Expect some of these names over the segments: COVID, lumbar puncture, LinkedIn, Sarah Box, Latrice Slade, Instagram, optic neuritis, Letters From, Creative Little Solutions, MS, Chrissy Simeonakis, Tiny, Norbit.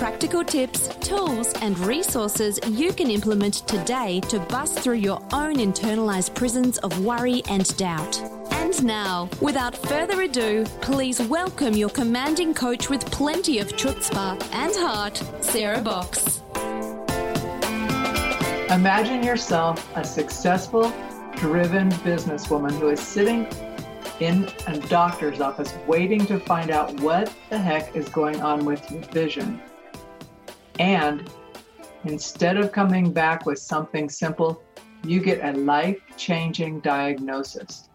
practical tips, tools, and resources you can implement today to bust through your own internalized prisons of worry and doubt. And now, without further ado, please welcome your commanding coach with plenty of chutzpah and heart, Sarah Box. Imagine yourself a successful, driven businesswoman who is sitting in a doctor's office waiting to find out what the heck is going on with your vision. And instead of coming back with something simple, you get a life-changing diagnosis.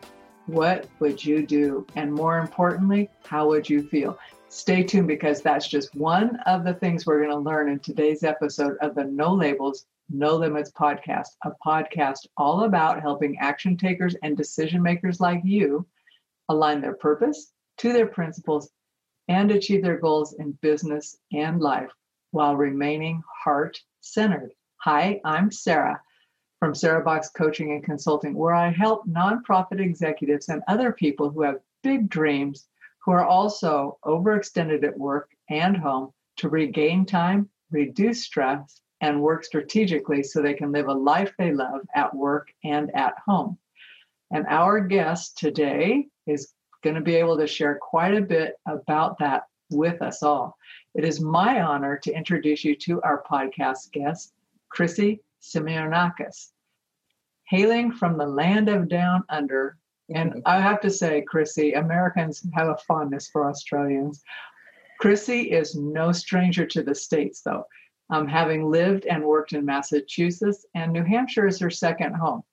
What would you do? And more importantly, how would you feel? Stay tuned, because that's just one of the things we're going to learn in today's episode of the No Labels, No Limits podcast, a podcast all about helping action takers and decision makers like you align their purpose to their principles and achieve their goals in business and life while remaining heart-centered. Hi, I'm Sarah from Sarah Box Coaching and Consulting, where I help nonprofit executives and other people who have big dreams, who are also overextended at work and home, to regain time, reduce stress, and work strategically so they can live a life they love at work and at home. And our guest today is going to be able to share quite a bit about that with us all. It is my honor to introduce you to our podcast guest, Chrissy Simeonakis. Hailing from the land of down under, and I have to say, Chrissy, Americans have a fondness for Australians. Chrissy is no stranger to the States, though. Having lived and worked in Massachusetts and New Hampshire is her second home.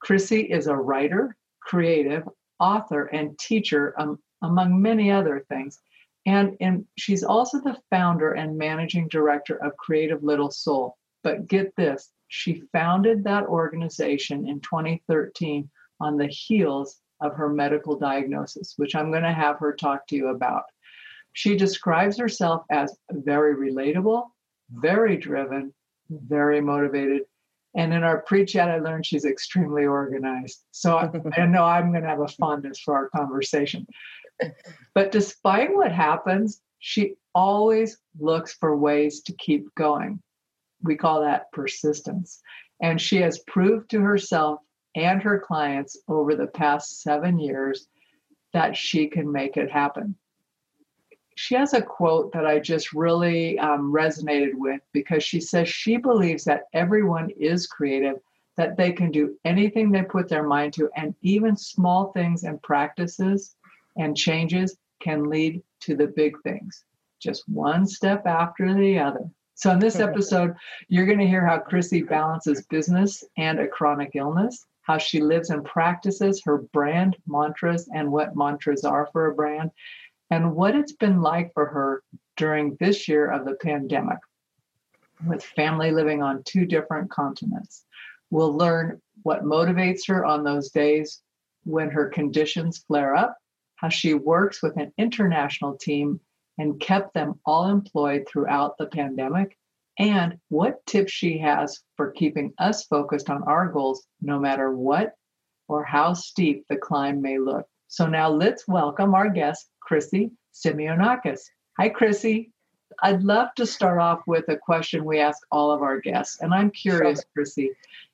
Chrissy is a writer, creative, author, and teacher, among many other things. And she's also the founder and managing director of Creative Little Soul. But get this, she founded that organization in 2013 on the heels of her medical diagnosis, which I'm going to have her talk to you about. She describes herself as very relatable, very driven, very motivated. And in our pre-chat, I learned she's extremely organized. So I know I'm going to have a fondness for our conversation. But despite what happens, she always looks for ways to keep going. We call that persistence. And she has proved to herself and her clients over the past 7 years that she can make it happen. She has a quote that I just really resonated with, because she says she believes that everyone is creative, that they can do anything they put their mind to, and even small things and practices and changes can lead to the big things, just one step after the other. So in this episode, you're going to hear how Chrissy balances business and a chronic illness, how she lives and practices her brand mantras and what mantras are for a brand, and what it's been like for her during this year of the pandemic, with family living on two different continents. We'll learn what motivates her on those days when her conditions flare up, how she works with an international team and kept them all employed throughout the pandemic, and what tips she has for keeping us focused on our goals, no matter what or how steep the climb may look. So now let's welcome our guest, Chrissy Simeonakis. Hi, Chrissy. I'd love to start off with a question we ask all of our guests, and I'm curious, sure, Chrissy,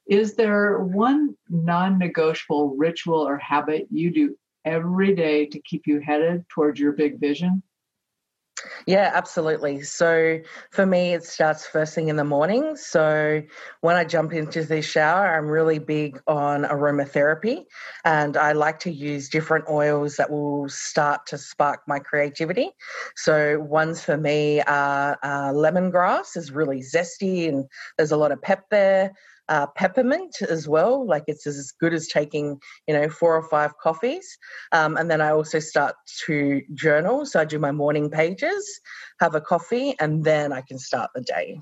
is there one non-negotiable ritual or habit you do every day to keep you headed towards your big vision? Yeah, absolutely. So for me, it starts first thing in the morning. So when I jump into the shower, I'm really big on aromatherapy, and I like to use different oils that will start to spark my creativity. So ones for me are lemongrass, is really zesty and there's a lot of pep there. peppermint as well. Like it's as good as taking, 4 or 5 coffees. And then I also start to journal. So I do my morning pages, have a coffee, and then I can start the day.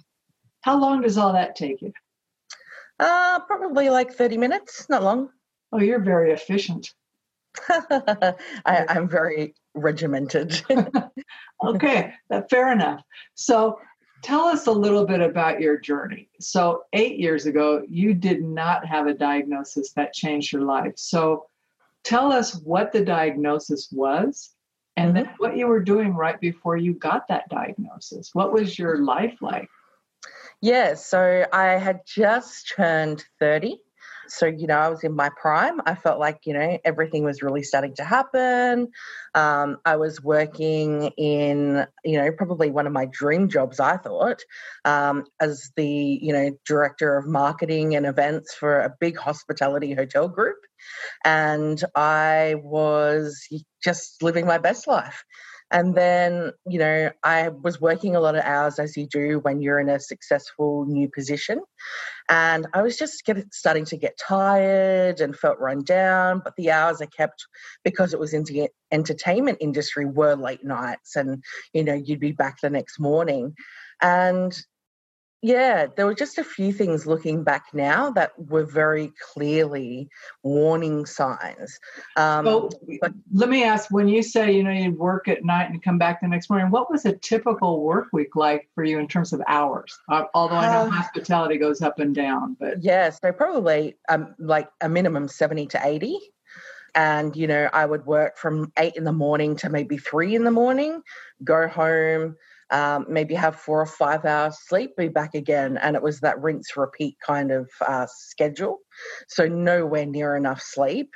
How long does all that take you? Probably like 30 minutes, not long. Oh, you're very efficient. I'm very regimented. Okay, fair enough. So tell us a little bit about your journey. So 8 years ago, you did not have a diagnosis that changed your life. So tell us what the diagnosis was and then what you were doing right before you got that diagnosis. What was your life like? Yeah, so I had just turned 30. So, I was in my prime. I felt like, everything was really starting to happen. I was working in, probably one of my dream jobs, I thought, as the, director of marketing and events for a big hospitality hotel group. And I was just living my best life. And then, I was working a lot of hours as you do when you're in a successful new position. And I was just starting to get tired and felt run down. But the hours I kept, because it was in the entertainment industry, were late nights and, you'd be back the next morning. And yeah, there were just a few things looking back now that were very clearly warning signs. But let me ask, when you say, you'd work at night and come back the next morning, what was a typical work week like for you in terms of hours? Although I know hospitality goes up and down. But yeah, so probably like a minimum 70 to 80. And, I would work from 8 in the morning to maybe 3 in the morning, go home, maybe have 4 or 5 hours sleep, be back again. And it was that rinse repeat kind of schedule. So nowhere near enough sleep.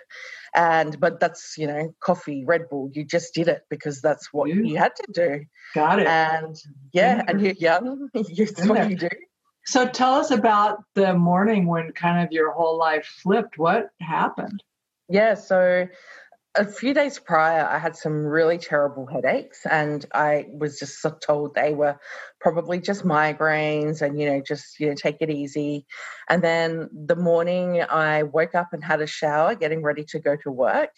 But that's, coffee, Red Bull, you just did it because that's what you had to do. Got it. And yeah, and you're young, it's what you do. So tell us about the morning when kind of your whole life flipped. What happened? Yeah, so a few days prior, I had some really terrible headaches and I was just told they were probably just migraines and, just, take it easy. And then the morning I woke up and had a shower, getting ready to go to work.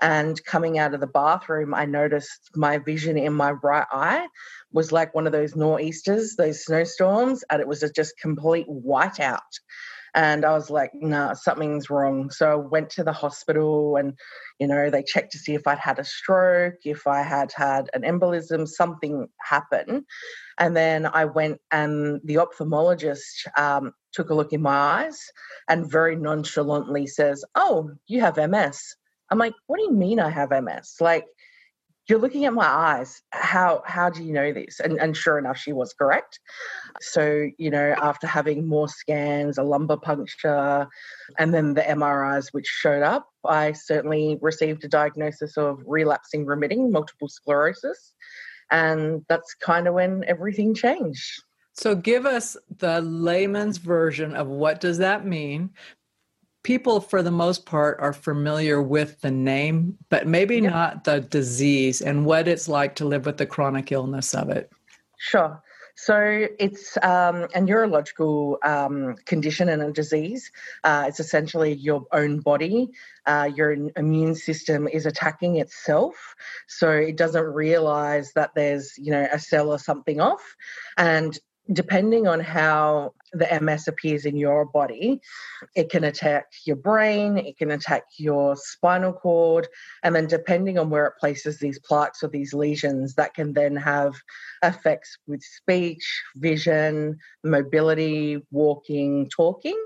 And coming out of the bathroom, I noticed my vision in my right eye was like one of those nor'easters, those snowstorms, and it was just complete whiteout. And I was like, no, something's wrong. So I went to the hospital and, they checked to see if I'd had a stroke, if I had an embolism, something happened. And then I went and the ophthalmologist took a look in my eyes and very nonchalantly says, oh, you have MS. I'm like, what do you mean I have MS? Like, you're looking at my eyes. How do you know this? And sure enough, she was correct. So, after having more scans, a lumbar puncture, and then the MRIs which showed up, I certainly received a diagnosis of relapsing remitting multiple sclerosis. And that's kind of when everything changed. So give us the layman's version of what does that mean? People, for the most part, are familiar with the name, but maybe not the disease and what it's like to live with the chronic illness of it. Sure. So it's a neurological condition and a disease. It's essentially your own body. Your immune system is attacking itself. So it doesn't realize that there's, a cell or something off. And depending on how the MS appears in your body, it can attack your brain, it can attack your spinal cord, and then depending on where it places these plaques or these lesions, that can then have effects with speech, vision, mobility, walking, talking.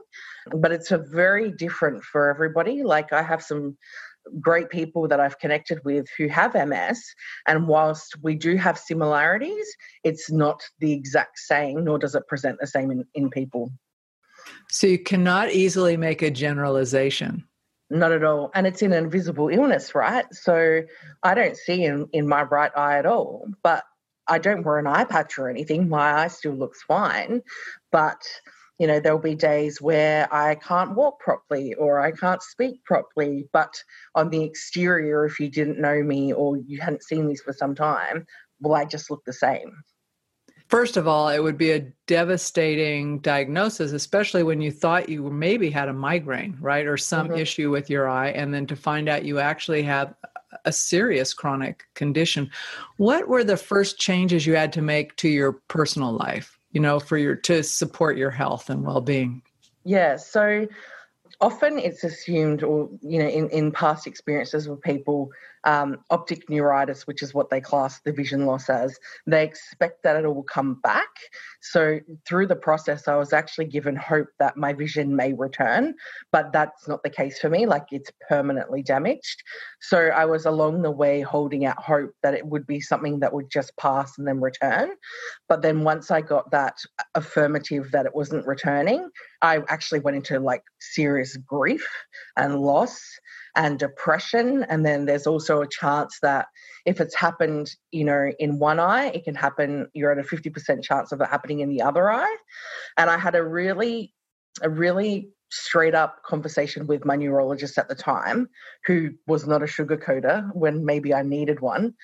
But it's a very different for everybody. Like I have some great people that I've connected with who have MS, and whilst we do have similarities, it's not the exact same, nor does it present the same in people. So you cannot easily make a generalization. Not at all. And it's an invisible illness, right? So I don't see in my right eye at all, but I don't wear an eye patch or anything. My eye still looks fine, but there'll be days where I can't walk properly or I can't speak properly, but on the exterior, if you didn't know me or you hadn't seen this for some time, well, I just look the same. First of all, it would be a devastating diagnosis, especially when you thought you maybe had a migraine, right? Or some issue with your eye. And then to find out you actually have a serious chronic condition. What were the first changes you had to make to your personal life, you know, for your, to support your health and well-being? Yeah. So often it's assumed, or, you know, in past experiences with people, optic neuritis, which is what they class the vision loss as, they expect that it will come back. So through the process, I was actually given hope that my vision may return, but that's not the case for me. Like, it's permanently damaged. So I was along the way holding out hope that it would be something that would just pass and then return. But then once I got that affirmative that it wasn't returning, I actually went into like serious grief and loss and depression. And then there's also a chance that if it's happened, you know, in one eye, it can happen, you're at a 50% chance of it happening in the other eye. And I had a really straight up conversation with my neurologist at the time, who was not a sugarcoater when maybe I needed one.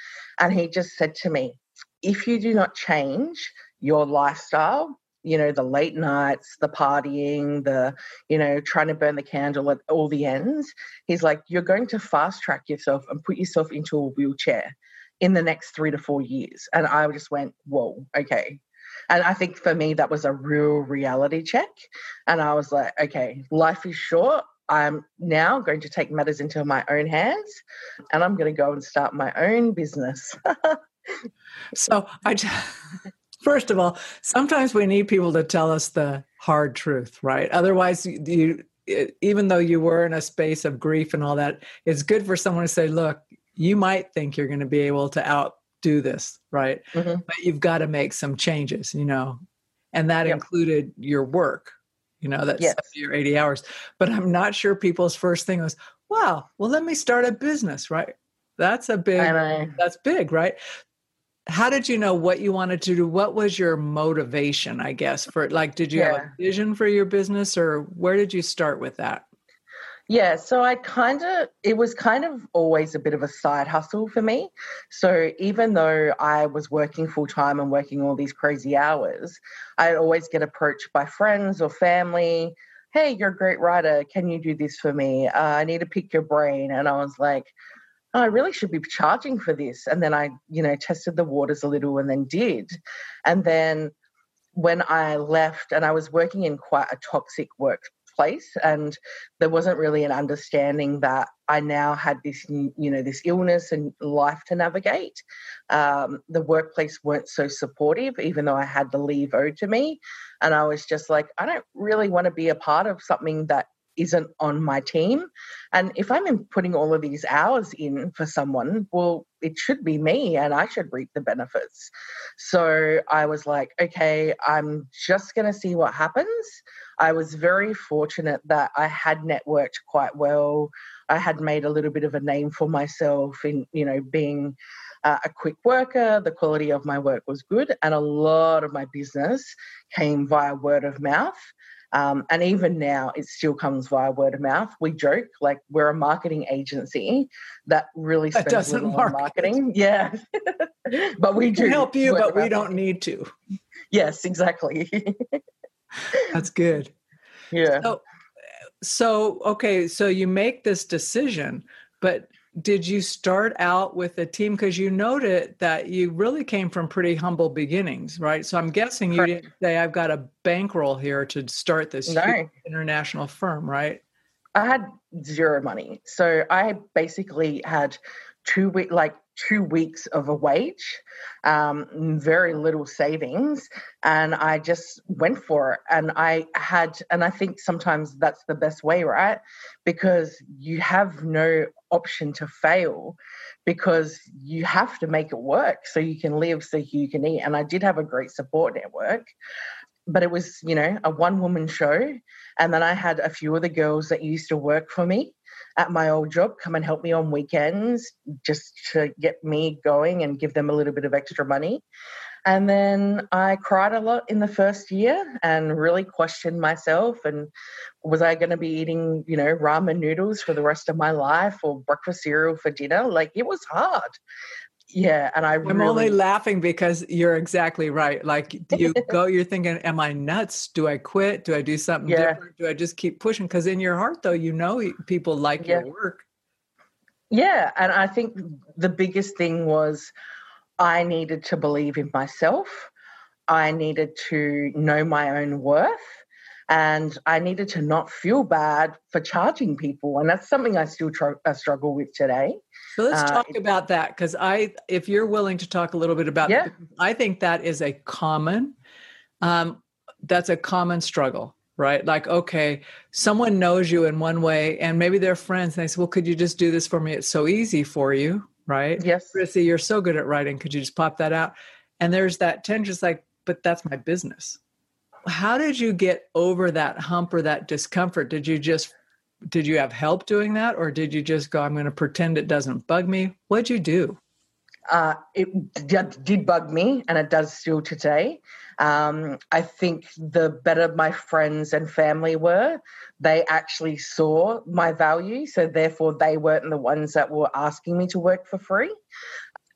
And he just said to me, if you do not change your lifestyle, you know, the late nights, the partying, the, you know, trying to burn the candle at all the ends. He's like, you're going to fast track yourself and put yourself into a wheelchair in the next 3 to 4 years. And I just went, whoa, okay. And I think for me, that was a real reality check. And I was like, okay, life is short. I'm now going to take matters into my own hands and I'm going to go and start my own business. So I just... First of all, sometimes we need people to tell us the hard truth, right? Otherwise, even though you were in a space of grief and all that, it's good for someone to say, look, you might think you're going to be able to outdo this, right? Mm-hmm. But you've got to make some changes, you know, and that included your work, you know, that's 70 or 80 hours. But I'm not sure people's first thing was, wow, well, let me start a business, right? That's big, right? How did you know what you wanted to do? What was your motivation, I guess, for it? Like, did you have a vision for your business, or where did you start with that? Yeah, so it was kind of always a bit of a side hustle for me. So even though I was working full time and working all these crazy hours, I'd always get approached by friends or family. Hey, you're a great writer. Can you do this for me? I need to pick your brain. And I was like, I really should be charging for this. And then I, you know, tested the waters a little and then did. And then when I left, and I was working in quite a toxic workplace, and there wasn't really an understanding that I now had this, you know, this illness and life to navigate. The workplace weren't so supportive, even though I had the leave owed to me. And I was just like, I don't really want to be a part of something that isn't on my team. And if I'm putting all of these hours in for someone, well, it should be me and I should reap the benefits. So I was like, okay, I'm just going to see what happens. I was very fortunate that I had networked quite well. I had made a little bit of a name for myself in, you know, being a quick worker. The quality of my work was good. And a lot of my business came via word of mouth. And even now, it still comes via word of mouth. We joke, like, we're a marketing agency that really spends on marketing. Yeah. But we do. We can help you, but we don't need to. Yes, exactly. That's good. Yeah. So, okay, so you make this decision, but did you start out with a team? Because you noted that you really came from pretty humble beginnings, right? So I'm guessing you didn't say, I've got a bankroll here to start this huge international firm, right? I had zero money. So I basically had 2 weeks of a wage, very little savings, and I just went for it. And I think sometimes that's the best way, right? Because you have no option to fail, because you have to make it work so you can live, so you can eat. And I did have a great support network, but it was, you know, a one-woman show. And then I had a few of the girls that used to work for me at my old job come and help me on weekends just to get me going and give them a little bit of extra money. And then I cried a lot in the first year and really questioned myself, and was I going to be eating, you know, ramen noodles for the rest of my life or breakfast cereal for dinner? Like, it was hard. Yeah. And I'm only laughing because you're exactly right. Like you go, you're thinking, am I nuts? Do I quit? Do I do something different? Do I just keep pushing? Because in your heart though, you know, people like your work. Yeah. And I think the biggest thing was I needed to believe in myself. I needed to know my own worth. And I needed to not feel bad for charging people. And that's something I still struggle with today. So let's talk about that, because if you're willing to talk a little bit about that, I think that is a common, that's a common struggle, right? Like, okay, someone knows you in one way and maybe they're friends and they say, well, could you just do this for me? It's so easy for you, right? Yes. Chrissy, you're so good at writing. Could you just pop that out? And there's that tension, it's like, but that's my business. How did you get over that hump or that discomfort? Did you have help doing that? Or did you just go, I'm going to pretend it doesn't bug me? What'd you do? It did bug me, and it does still today. I think the better my friends and family were, they actually saw my value. So therefore they weren't the ones that were asking me to work for free.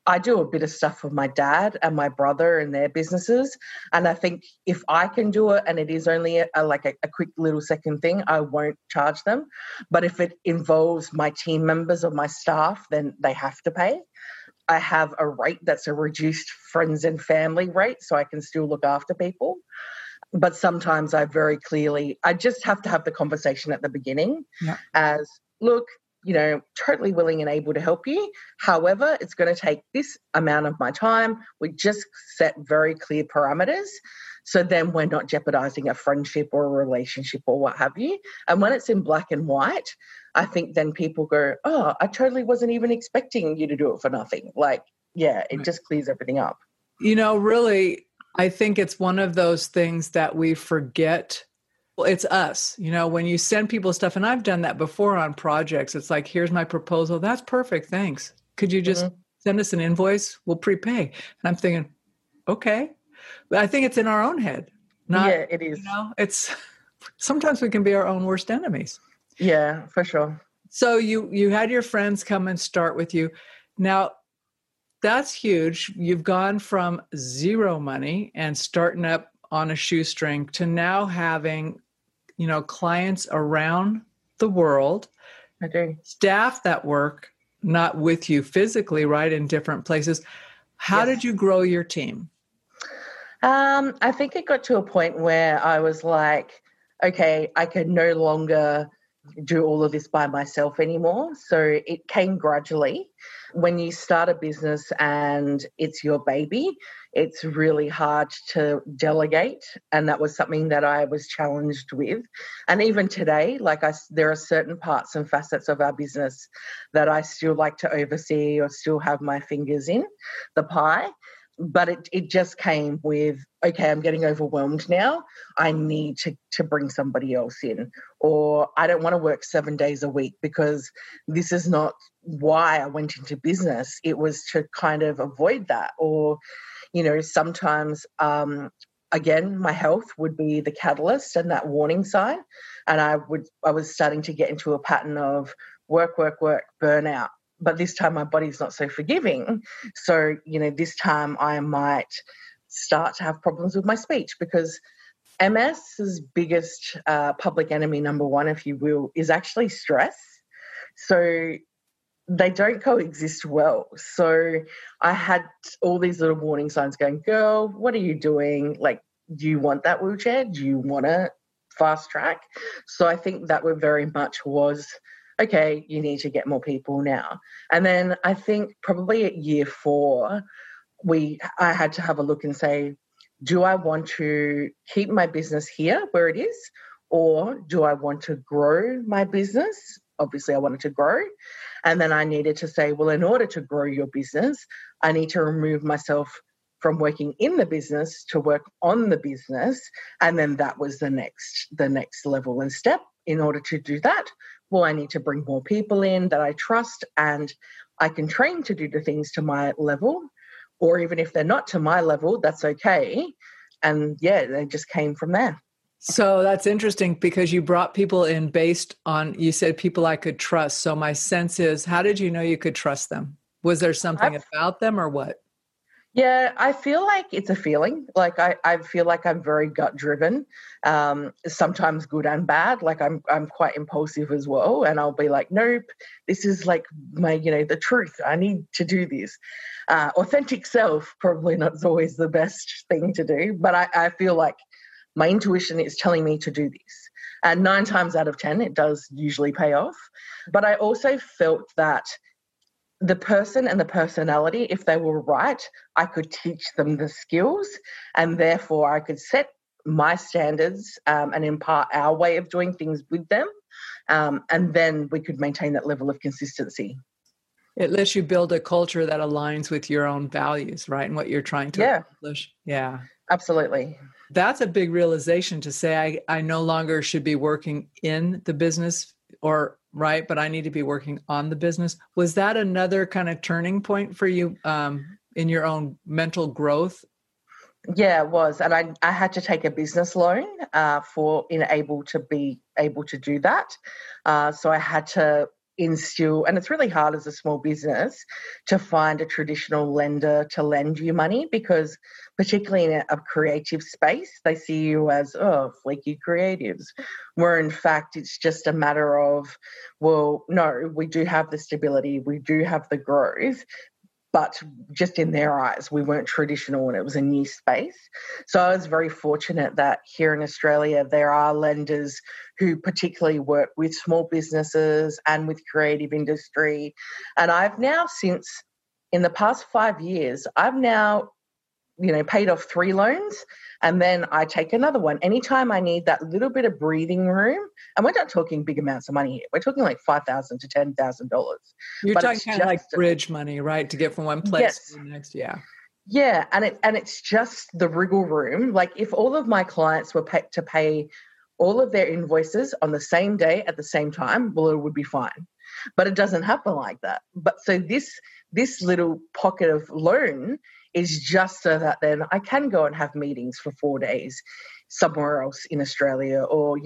I do a bit of stuff with my dad and my brother and their businesses. And I think if I can do it and it is only a quick little second thing, I won't charge them. But if it involves my team members or my staff, then they have to pay. I have a rate that's a reduced friends and family rate, so I can still look after people. But sometimes I just have to have the conversation at the beginning as, look, you know, totally willing and able to help you. However, it's going to take this amount of my time. We just set very clear parameters. So then we're not jeopardizing a friendship or a relationship or what have you. And when it's in black and white, I think then people go, oh, I totally wasn't even expecting you to do it for nothing. Like, yeah, it just clears everything up. You know, really, I think it's one of those things that we forget. Well, it's us, you know, when you send people stuff, and I've done that before on projects, it's like, here's my proposal. That's perfect. Thanks. Could you just send us an invoice? We'll prepay. And I'm thinking, okay. But I think it's in our own head. It is. You know, it's sometimes we can be our own worst enemies. Yeah, for sure. So you had your friends come and start with you. Now, that's huge. You've gone from zero money and starting up on a shoestring to now having, you know, clients around the world, staff that work, not with you physically, right, in different places. How did you grow your team? I think it got to a point where I was like, okay, I can no longer do all of this by myself anymore. So it came gradually. When you start a business and it's your baby, it's really hard to delegate. And that was something that I was challenged with. And even today, there are certain parts and facets of our business that I still like to oversee or still have my fingers in the pie. But it just came with, okay, I'm getting overwhelmed now. I need to bring somebody else in, or I don't want to work 7 days a week because this is not why I went into business. It was to kind of avoid that. Or, you know, sometimes, again, my health would be the catalyst and that warning sign. And I was starting to get into a pattern of work, burnout. But this time my body's not so forgiving. So, you know, this time I might start to have problems with my speech, because MS's biggest public enemy number one, if you will, is actually stress. So they don't coexist well. So I had all these little warning signs going, girl, what are you doing? Like, do you want that wheelchair? Do you want to fast track? So I think that were very much was, okay, you need to get more people now. And then I think probably at year four, I had to have a look and say, do I want to keep my business here where it is, or do I want to grow my business? Obviously, I wanted to grow. And then I needed to say, well, in order to grow your business, I need to remove myself from working in the business to work on the business. And then that was the next level and step. In order to do that, well, I need to bring more people in that I trust and I can train to do the things to my level, or even if they're not to my level, that's okay. And yeah, they just came from there. So that's interesting, because you brought people in based on, you said people I could trust. So my sense is, how did you know you could trust them? Was there something about them or what? Yeah, I feel like it's a feeling. Like I feel like I'm very gut driven, sometimes good and bad. Like I'm quite impulsive as well. And I'll be like, nope, this is like my, you know, the truth. I need to do this. Authentic self, probably not always the best thing to do. But I feel like my intuition is telling me to do this. And 9 times out of 10, it does usually pay off. But I also felt that the person and the personality, if they were right, I could teach them the skills, and therefore I could set my standards and impart our way of doing things with them, and then we could maintain that level of consistency. It lets you build a culture that aligns with your own values, right, and what you're trying to accomplish. Yeah, absolutely. That's a big realization to say I no longer should be working in the business or right, but I need to be working on the business. Was that another kind of turning point for you in your own mental growth? Yeah, it was. And I had to take a business loan to be able to do that. So I had to instill, and it's really hard as a small business to find a traditional lender to lend you money, because particularly in a creative space, they see you as, oh, flaky creatives, where in fact it's just a matter of, well, no, we do have the stability, we do have the growth, but just in their eyes, we weren't traditional and it was a new space. So I was very fortunate that here in Australia, there are lenders who particularly work with small businesses and with creative industry. And I've now since, in the past 5 years, I've now paid off 3 loans, and then I take another one. Anytime I need that little bit of breathing room, and we're not talking big amounts of money here. We're talking like $5,000 to $10,000. You're talking kind of like bridge money, right? To get from one place to the next. Yeah. Yeah. And it's just the wriggle room. Like if all of my clients were paid to pay all of their invoices on the same day at the same time, well, it would be fine. But it doesn't happen like that. But so this little pocket of loan is just so that then I can go and have meetings for 4 days somewhere else in Australia, or,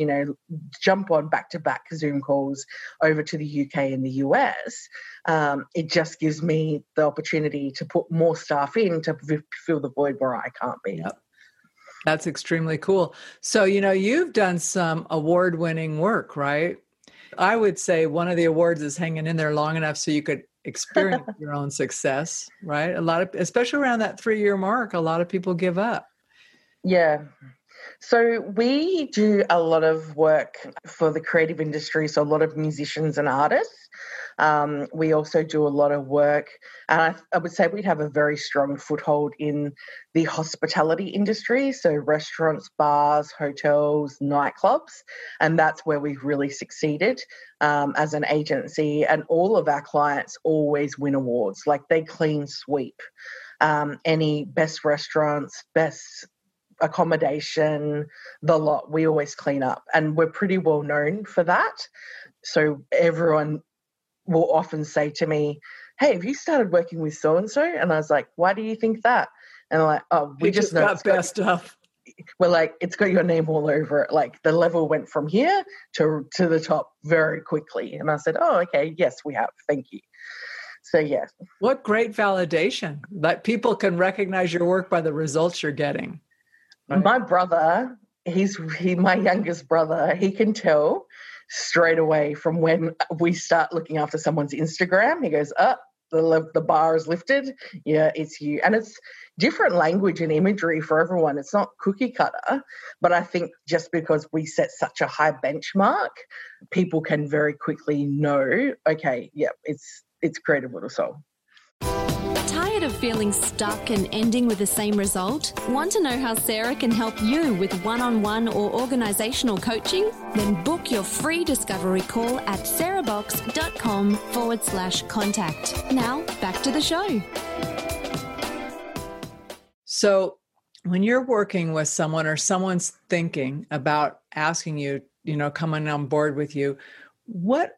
jump on back-to-back Zoom calls over to the UK and the US. It just gives me the opportunity to put more staff in to fill the void where I can't be. Yep. That's extremely cool. So, you've done some award-winning work, right? I would say one of the awards is hanging in there long enough so you could experience your own success, right? A lot of, especially around that 3-year mark, a lot of people give up. Yeah. So we do a lot of work for the creative industry. So a lot of musicians and artists. We also do a lot of work. And I would say we have a very strong foothold in the hospitality industry. So restaurants, bars, hotels, nightclubs. And that's where we've really succeeded as an agency. And all of our clients always win awards. Like they clean sweep any best restaurants, best accommodation, the lot. We always clean up, and we're pretty well known for that. So everyone will often say to me, hey, have you started working with so-and-so? And I was like, why do you think that? And they're like, oh, we just know got best stuff. We're like, it's got your name all over it. Like the level went from here to the top very quickly. And I said, oh, okay, yes, we have. Thank you. So, yeah. What great validation that people can recognize your work by the results you're getting. Right. My brother, my youngest brother, he can tell straight away from when we start looking after someone's Instagram. He goes, the bar is lifted. Yeah, it's you. And it's different language and imagery for everyone. It's not cookie cutter. But I think just because we set such a high benchmark, people can very quickly know, okay, yeah, it's Creative Little Soul. Tired of feeling stuck and ending with the same result? Want to know how Sarah can help you with one-on-one or organisational coaching? Then book your free discovery call at sarahbox.com/contact. Now, back to the show. So when you're working with someone or someone's thinking about asking you, coming on board with you, what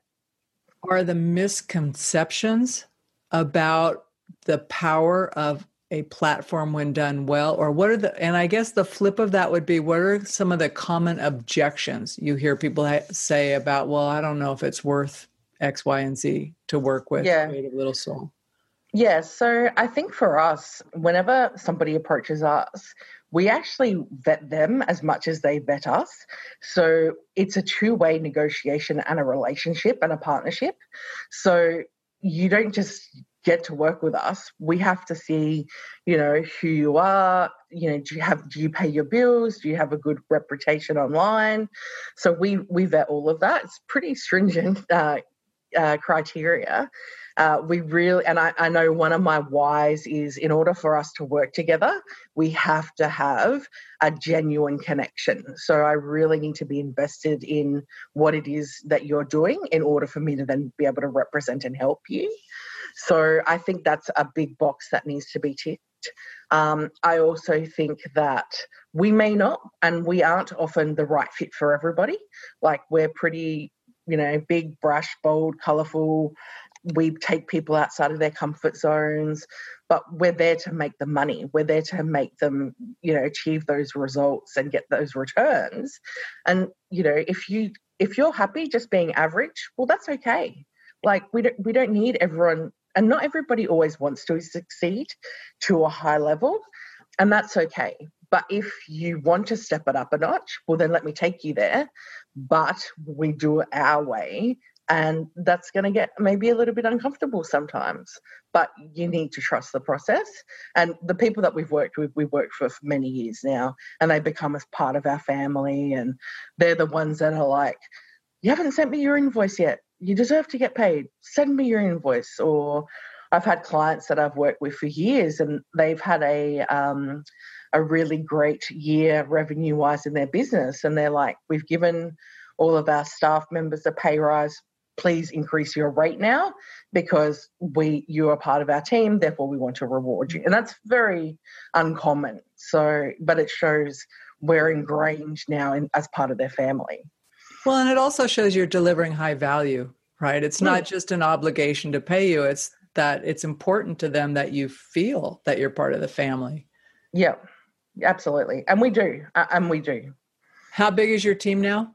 are the misconceptions about the power of a platform when done well, or what are and I guess the flip of that would be, what are some of the common objections you hear people say about, well, I don't know if it's worth X, Y, and Z to work with Creative Little Soul? Yeah, so I think for us, whenever somebody approaches us, we actually vet them as much as they vet us. So it's a two-way negotiation and a relationship and a partnership. So you don't just get to work with us. We have to see, you know, who you are, you know, do you pay your bills? Do you have a good reputation online? So we vet all of that. It's pretty stringent criteria. We really, and I know one of my whys is in order for us to work together, we have to have a genuine connection. So I really need to be invested in what it is that you're doing in order for me to then be able to represent and help you. So I think that's a big box that needs to be ticked. I also think that we may not, and we aren't often the right fit for everybody. Like we're pretty, you know, big, brash, bold, colourful. We take people outside of their comfort zones, but we're there to make the money. We're there to make them, you know, achieve those results and get those returns. And, you know, if you're happy just being average, well, that's okay. Like we don't need everyone, and not everybody always wants to succeed to a high level, and that's okay. But if you want to step it up a notch, well, then let me take you there. But we do it our way, and that's going to get maybe a little bit uncomfortable sometimes. But you need to trust the process. And the people that we've worked with, we've worked for many years now, and they become as part of our family. And they're the ones that are like, you haven't sent me your invoice yet. You deserve to get paid. Send me your invoice. Or I've had clients that I've worked with for years, and they've had a really great year revenue-wise in their business. And they're like, we've given all of our staff members a pay rise. Please increase your rate now because you are part of our team, therefore we want to reward you. And that's very uncommon. So, but it shows we're ingrained now as part of their family. Well, and it also shows you're delivering high value, right? It's not just an obligation to pay you. It's that it's important to them that you feel that you're part of the family. Yeah. Absolutely. And we do. How big is your team now?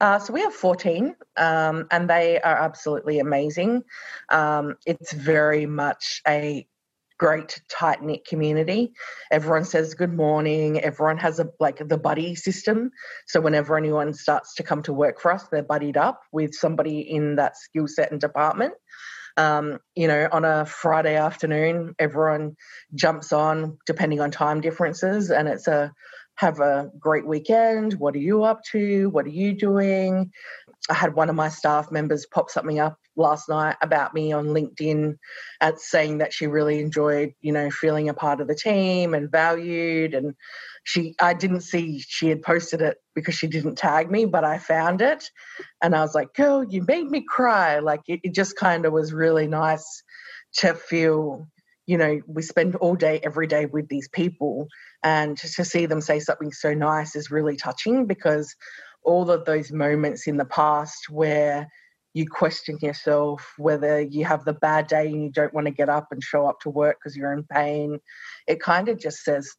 So we have 14, and they are absolutely amazing. It's very much a great tight-knit community. Everyone says good morning. Everyone has the buddy system. So whenever anyone starts to come to work for us, they're buddied up with somebody in that skill set and department. You know, on a Friday afternoon, everyone jumps on depending on time differences, and it's have a great weekend. What are you up to? What are you doing? I had one of my staff members pop something up last night about me on LinkedIn at saying that she really enjoyed, you know, feeling a part of the team and valued. And I didn't see she had posted it because she didn't tag me, but I found it. And I was like, girl, you made me cry. Like it just kind of was really nice to feel, you know, we spend all day, every day with these people, and just to see them say something so nice is really touching, because all of those moments in the past where you question yourself, whether you have the bad day and you don't want to get up and show up to work because you're in pain, it kind of just says,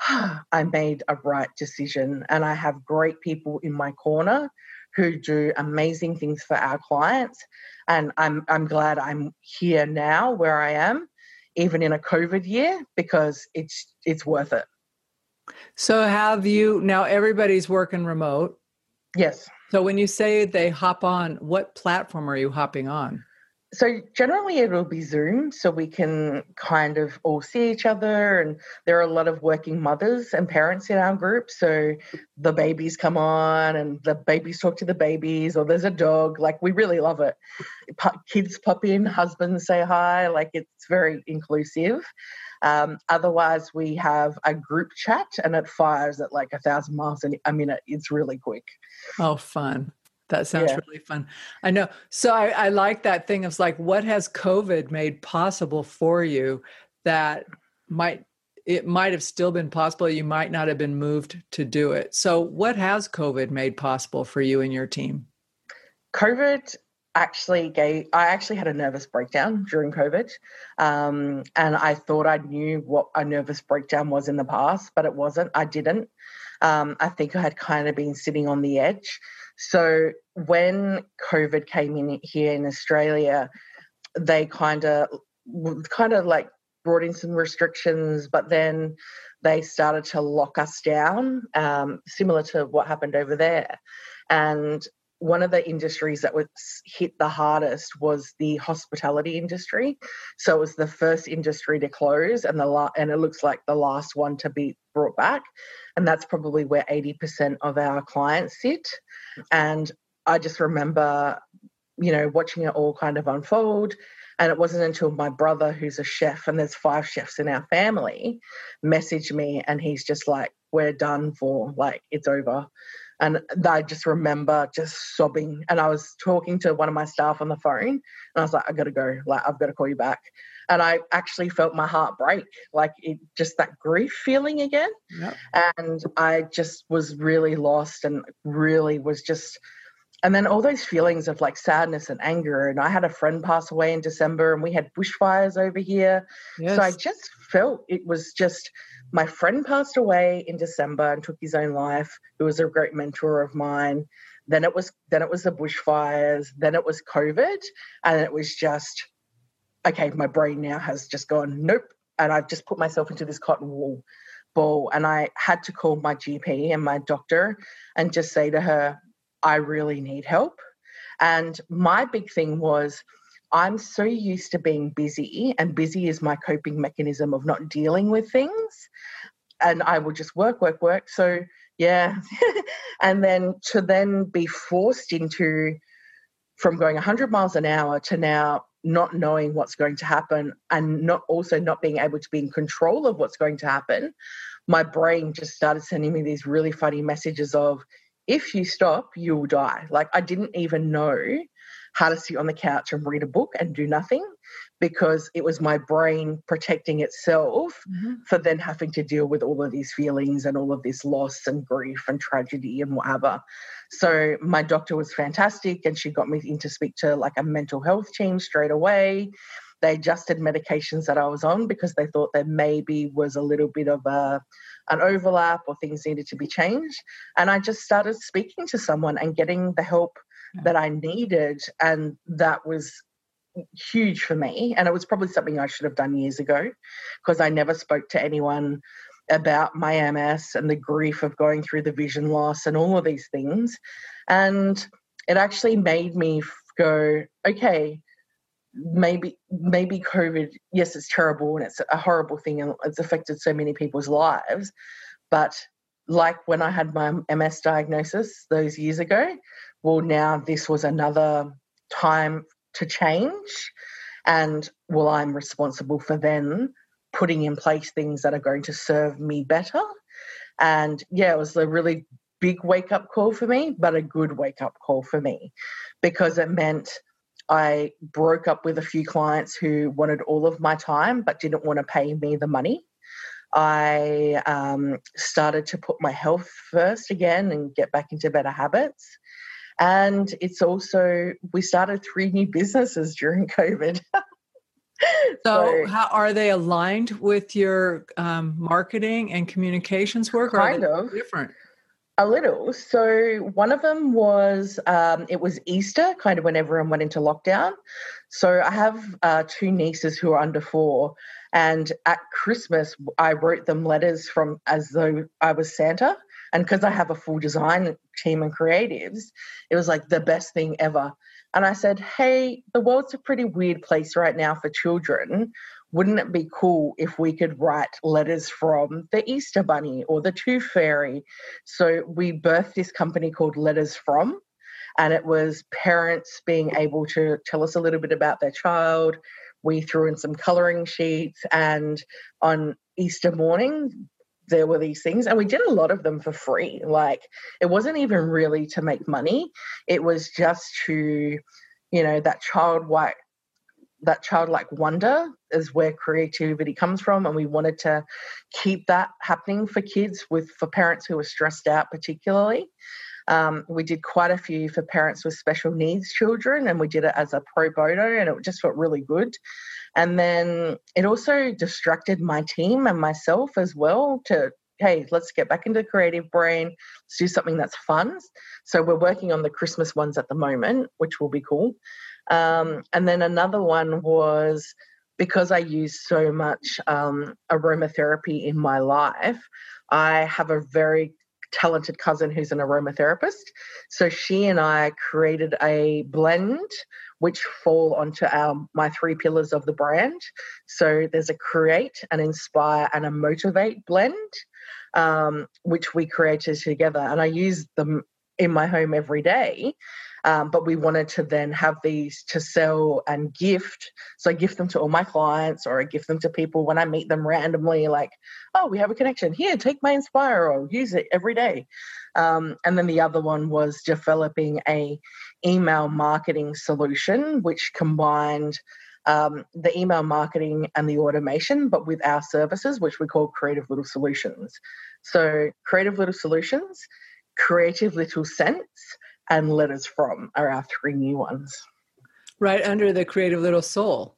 I made a right decision, and I have great people in my corner who do amazing things for our clients, and I'm glad I'm here now where I am, even in a COVID year, because it's worth it. So have you, now everybody's working remote. Yes. So when you say they hop on, what platform are you hopping on? So generally it'll be Zoom, so we can kind of all see each other, and there are a lot of working mothers and parents in our group. So the babies come on and the babies talk to the babies, or there's a dog. Like we really love it. Kids pop in, husbands say hi, like it's very inclusive. Otherwise we have a group chat, and it fires at like 1,000 miles a minute. It's really quick. Oh, fun. That sounds really fun. I know. So I like that thing of like, what has COVID made possible for you that might have still been possible? You might not have been moved to do it. So what has COVID made possible for you and your team? COVID I actually had a nervous breakdown during COVID. And I thought I knew what a nervous breakdown was in the past, but it wasn't. I didn't. I think I had kind of been sitting on the edge. So when COVID came in here in Australia, they kind of kind of like brought in some restrictions, but then they started to lock us down, similar to what happened over there. And one of the industries that was hit the hardest was the hospitality industry. So it was the first industry to close and and it looks like the last one to be brought back. And that's probably where 80% of our clients sit. And I just remember, you know, watching it all kind of unfold. And it wasn't until my brother, who's a chef, and there's 5 chefs in our family, messaged me, and he's just like, we're done for, like, it's over. And I just remember just sobbing. And I was talking to one of my staff on the phone, and I was like, I got to go. Like, I've got to call you back. And I actually felt my heart break, like it just that grief feeling again. Yep. And I just was really lost and really was just... And then all those feelings of like sadness and anger. And I had a friend pass away in December, and we had bushfires over here. Yes. So I just felt it was just my friend passed away in December and took his own life. He was a great mentor of mine. Then it was the bushfires. Then it was COVID. And it was just, okay, my brain now has just gone, nope. And I've just put myself into this cotton wool ball. And I had to call my GP and my doctor and just say to her, I really need help. And my big thing was, I'm so used to being busy, and busy is my coping mechanism of not dealing with things. And I would just work. So yeah. And then to then be forced into from going 100 miles an hour to now not knowing what's going to happen, and not being able to be in control of what's going to happen. My brain just started sending me these really funny messages of, if you stop, you'll die. Like, I didn't even know how to sit on the couch and read a book and do nothing, because it was my brain protecting itself for then having to deal with all of these feelings and all of this loss and grief and tragedy and whatever. So my doctor was fantastic, and she got me in to speak to like a mental health team straight away. They adjusted medications that I was on because they thought there maybe was a little bit of an overlap or things needed to be changed. And I just started speaking to someone and getting the help that I needed. And that was huge for me. And it was probably something I should have done years ago, because I never spoke to anyone about my MS and the grief of going through the vision loss and all of these things. And it actually made me go, okay, maybe COVID, yes, it's terrible and it's a horrible thing and it's affected so many people's lives. But like when I had my MS diagnosis those years ago, well, now this was another time to change. And well, I'm responsible for then putting in place things that are going to serve me better. And yeah, it was a really big wake-up call for me, but a good wake-up call for me, because it meant I broke up with a few clients who wanted all of my time but didn't want to pay me the money. I started to put my health first again and get back into better habits. And it's also, we started 3 new businesses during COVID. So how are they aligned with your marketing and communications work? Kind of different. A little. So one of them was, it was Easter, kind of when everyone went into lockdown. So I have 2 nieces who are under 4, and at Christmas I wrote them letters from as though I was Santa. And because I have a full design team and creatives, it was like the best thing ever. And I said, hey, the world's a pretty weird place right now for children. Wouldn't it be cool if we could write letters from the Easter Bunny or the Tooth Fairy? So we birthed this company called Letters From, and it was parents being able to tell us a little bit about their child. We threw in some colouring sheets, and on Easter morning there were these things, and we did a lot of them for free. Like, it wasn't even really to make money. It was just to, you know, that childlike wonder is where creativity comes from, and we wanted to keep that happening for kids for parents who were stressed out particularly. We did quite a few for parents with special needs children, and we did it as a pro bono, and it just felt really good. And then it also distracted my team and myself as well to, hey, let's get back into the creative brain. Let's do something that's fun. So we're working on the Christmas ones at the moment, which will be cool. And then another one was because I use so much aromatherapy in my life. I have a very talented cousin who's an aromatherapist. So she and I created a blend which fall onto my three pillars of the brand. So there's a create, an inspire, and a motivate blend, which we created together. And I use them in my home every day. But we wanted to then have these to sell and gift. So I gift them to all my clients, or I gift them to people when I meet them randomly, like, oh, we have a connection. Here, take my Inspire or use it every day. And then the other one was developing a email marketing solution, which combined the email marketing and the automation, but with our services, which we call Creative Little Solutions. So Creative Little Solutions, Creative Little Sense, and Letters From are our three new ones. Right under the Creative Little Soul.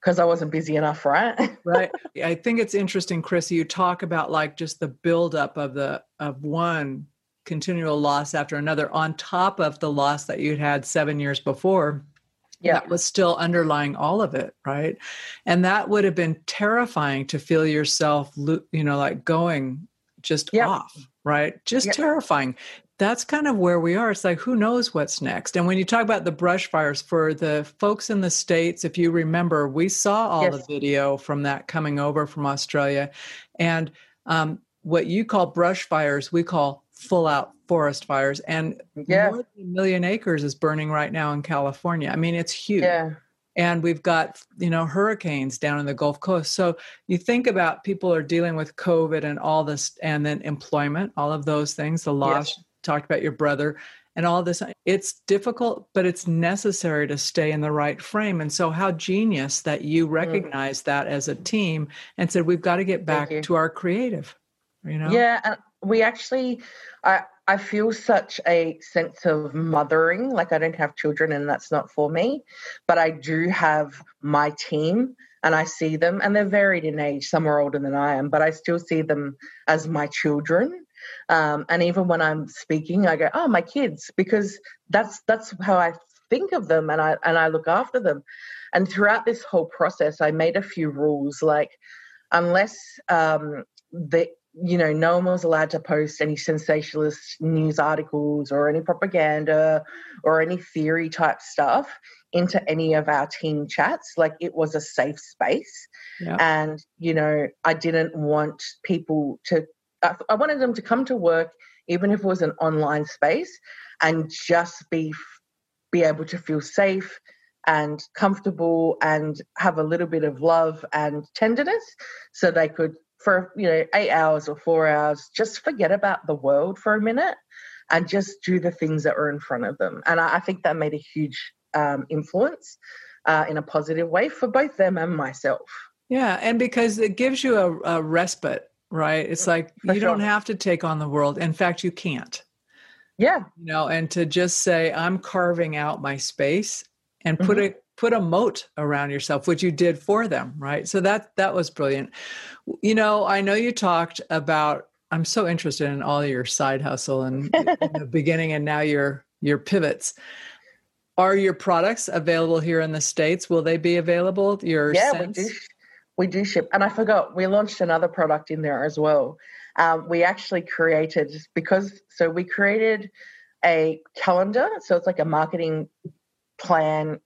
Because I wasn't busy enough, right? Right. I think it's interesting, Chrissy, you talk about like just the buildup of one continual loss after another on top of the loss that you'd had 7 years before. Yeah. That was still underlying all of it, right? And that would have been terrifying to feel yourself, you know, like going just off, right? Just terrifying. That's kind of where we are. It's like, who knows what's next? And when you talk about the brush fires, for the folks in the States, if you remember, we saw all the video from that coming over from Australia. And what you call brush fires, we call full out forest fires. And more than a 1 million acres is burning right now in California. I mean, it's huge. Yeah. And we've got, you know, hurricanes down in the Gulf Coast. So you think about people are dealing with COVID and all this, and then employment, all of those things, the loss. Yes. Talked about your brother and all this. It's difficult, but it's necessary to stay in the right frame. And so how genius that you recognize that as a team and said, we've got to get back to our creative, you know? Yeah. And we actually, I feel such a sense of mothering. Like, I don't have children and that's not for me, but I do have my team and I see them, and they're varied in age. Some are older than I am, but I still see them as my children. And even when I'm speaking, I go, oh, my kids, because that's how I think of them, and I look after them. And throughout this whole process, I made a few rules, like, unless no one was allowed to post any sensationalist news articles or any propaganda or any theory type stuff into any of our team chats. Like, it was a safe space. Yeah. And, you know, I didn't want people to, I wanted them to come to work, even if it was an online space, and just be able to feel safe and comfortable and have a little bit of love and tenderness, so they could, for 8 hours or 4 hours, just forget about the world for a minute and just do the things that were in front of them. And I think that made a huge influence in a positive way for both them and myself. Yeah, and because it gives you a respite. Right. It's like, you don't have to take on the world. In fact, you can't. Yeah. You know, and to just say, I'm carving out my space, and put a moat around yourself, which you did for them. Right. So that was brilliant. You know, I know you talked about, I'm so interested in all your side hustle and in the beginning, and now your pivots. Are your products available here in the States? Will they be available? We do ship. And I forgot, we launched another product in there as well. We created a calendar. So it's like a marketing plan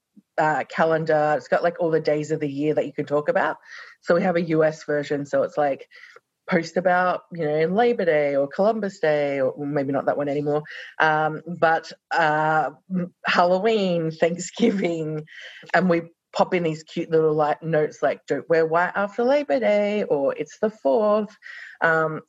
calendar. It's got like all the days of the year that you can talk about. So we have a US version. So it's like, post about, Labor Day or Columbus Day, or maybe not that one anymore, but Halloween, Thanksgiving. And we pop in these cute little notes like, don't wear white after Labor Day, or it's the 4th.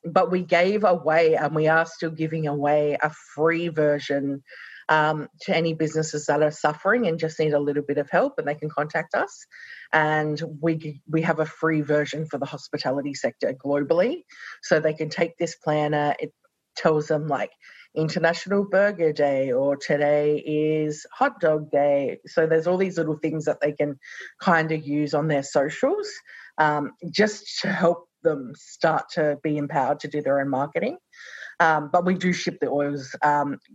But we gave away, and we are still giving away, a free version to any businesses that are suffering and just need a little bit of help, and they can contact us. And we have a free version for the hospitality sector globally. So they can take this planner. It tells them, like, International Burger Day, or today is Hot Dog Day. So there's all these little things that they can kind of use on their socials just to help them start to be empowered to do their own marketing. But we do ship the oils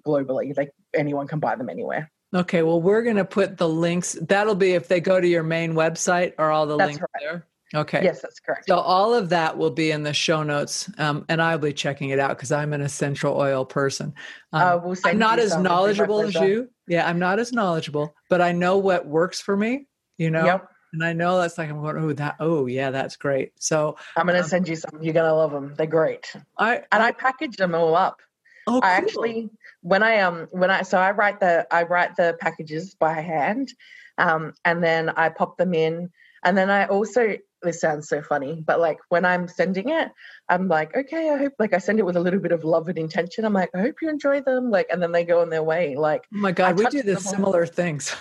globally. Anyone can buy them anywhere. Okay, well, we're going to put the links. That'll be if they go to your main website, are all the links there? Okay. Yes, that's correct. So all of that will be in the show notes, and I'll be checking it out because I'm an essential oil person. I'm not as knowledgeable as you. Yeah, I'm not as knowledgeable, but I know what works for me, you know? Yep. And I know that's like, I'm going, oh yeah, that's great. So I'm going to send you some. You're going to love them. They're great. I package them all up. Oh, cool. I actually, I write the packages by hand, and then I pop them in. And then I also, this sounds so funny, but like when I'm sending it, I'm like, okay, I hope, like I send it with a little bit of love and intention. I'm like, I hope you enjoy them. Like, and then they go on their way. Like, oh my God, we do the similar things.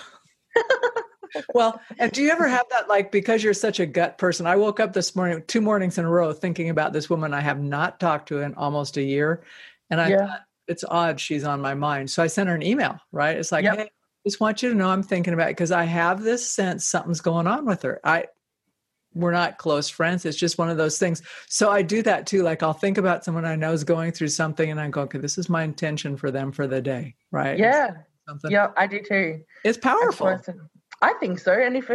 Well, and do you ever have that, like, because you're such a gut person? I woke up this morning, 2 mornings in a row, thinking about this woman I have not talked to in almost a year. And I thought, it's odd she's on my mind. So I sent her an email, right? It's like, hey, just want you to know I'm thinking about it because I have this sense something's going on with her. We're not close friends. It's just one of those things. So I do that too. Like I'll think about someone I know is going through something and I go, okay, this is my intention for them for the day. Right. Yeah. Yeah, I do too. It's powerful. I think so. And if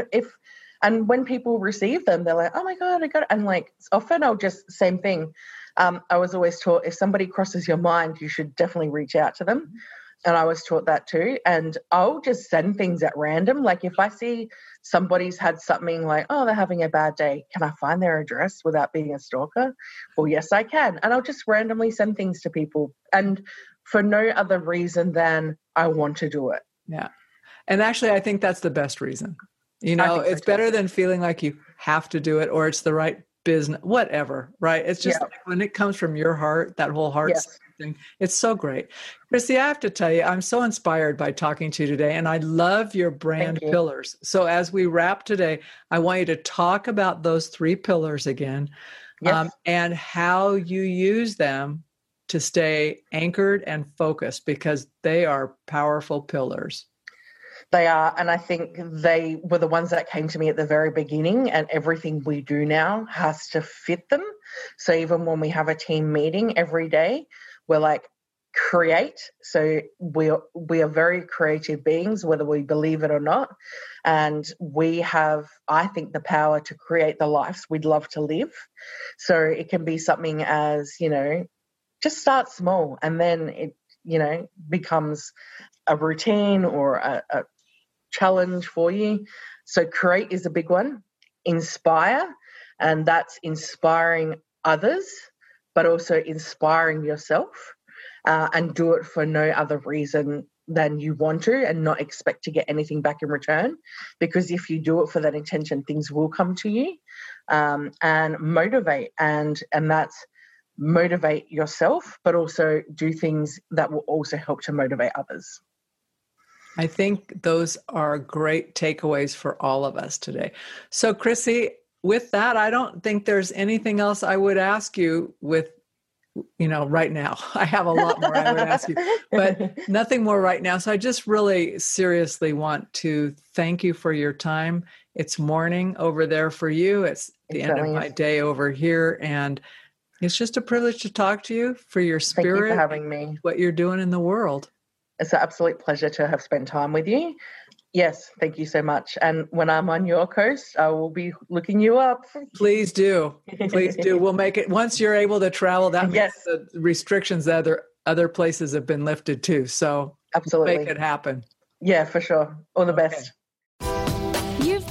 when people receive them, they're like, oh my God, I got it. And like often I'll just, same thing. I was always taught if somebody crosses your mind, you should definitely reach out to them. And I was taught that too. And I'll just send things at random. Like if I see somebody's had something like, oh, they're having a bad day. Can I find their address without being a stalker? Well, yes, I can. And I'll just randomly send things to people. And for no other reason than I want to do it. Yeah. And actually, I think that's the best reason. You know, it's better than feeling like you have to do it or it's the right business, whatever, right? It's just like when it comes from your heart, that whole heart thing, it's so great. Chrissy, I have to tell you, I'm so inspired by talking to you today, and I love your brand pillars. So as we wrap today, I want you to talk about those 3 pillars again, and how you use them to stay anchored and focused, because they are powerful pillars. They are, and I think they were the ones that came to me at the very beginning, and everything we do now has to fit them. So even when we have a team meeting every day, we're like, create. So we are very creative beings, whether we believe it or not. And we have, I think, the power to create the lives we'd love to live. So it can be something as, you know, just start small, and then it, you know, becomes a routine or a challenge for you. So create is a big one. Inspire, and that's inspiring others, but also inspiring yourself, and do it for no other reason than you want to and not expect to get anything back in return, because if you do it for that intention, things will come to you. And motivate, and that's motivate yourself, but also do things that will also help to motivate others. I think those are great takeaways for all of us today. So Chrissy, with that, I don't think there's anything else I would ask you with, you know, right now. I have a lot more I would ask you, but nothing more right now. So I just really seriously want to thank you for your time. It's morning over there for you. It's the end of my day over here. And it's just a privilege to talk to you, for your spirit. Thank you for having me. What you're doing in the world. It's an absolute pleasure to have spent time with you. Yes, thank you so much. And when I'm on your coast, I will be looking you up. Please do. Please do. We'll make it. Once you're able to travel, that means the restrictions that other places have been lifted too. So absolutely, make it happen. Yeah, for sure. All the best. You've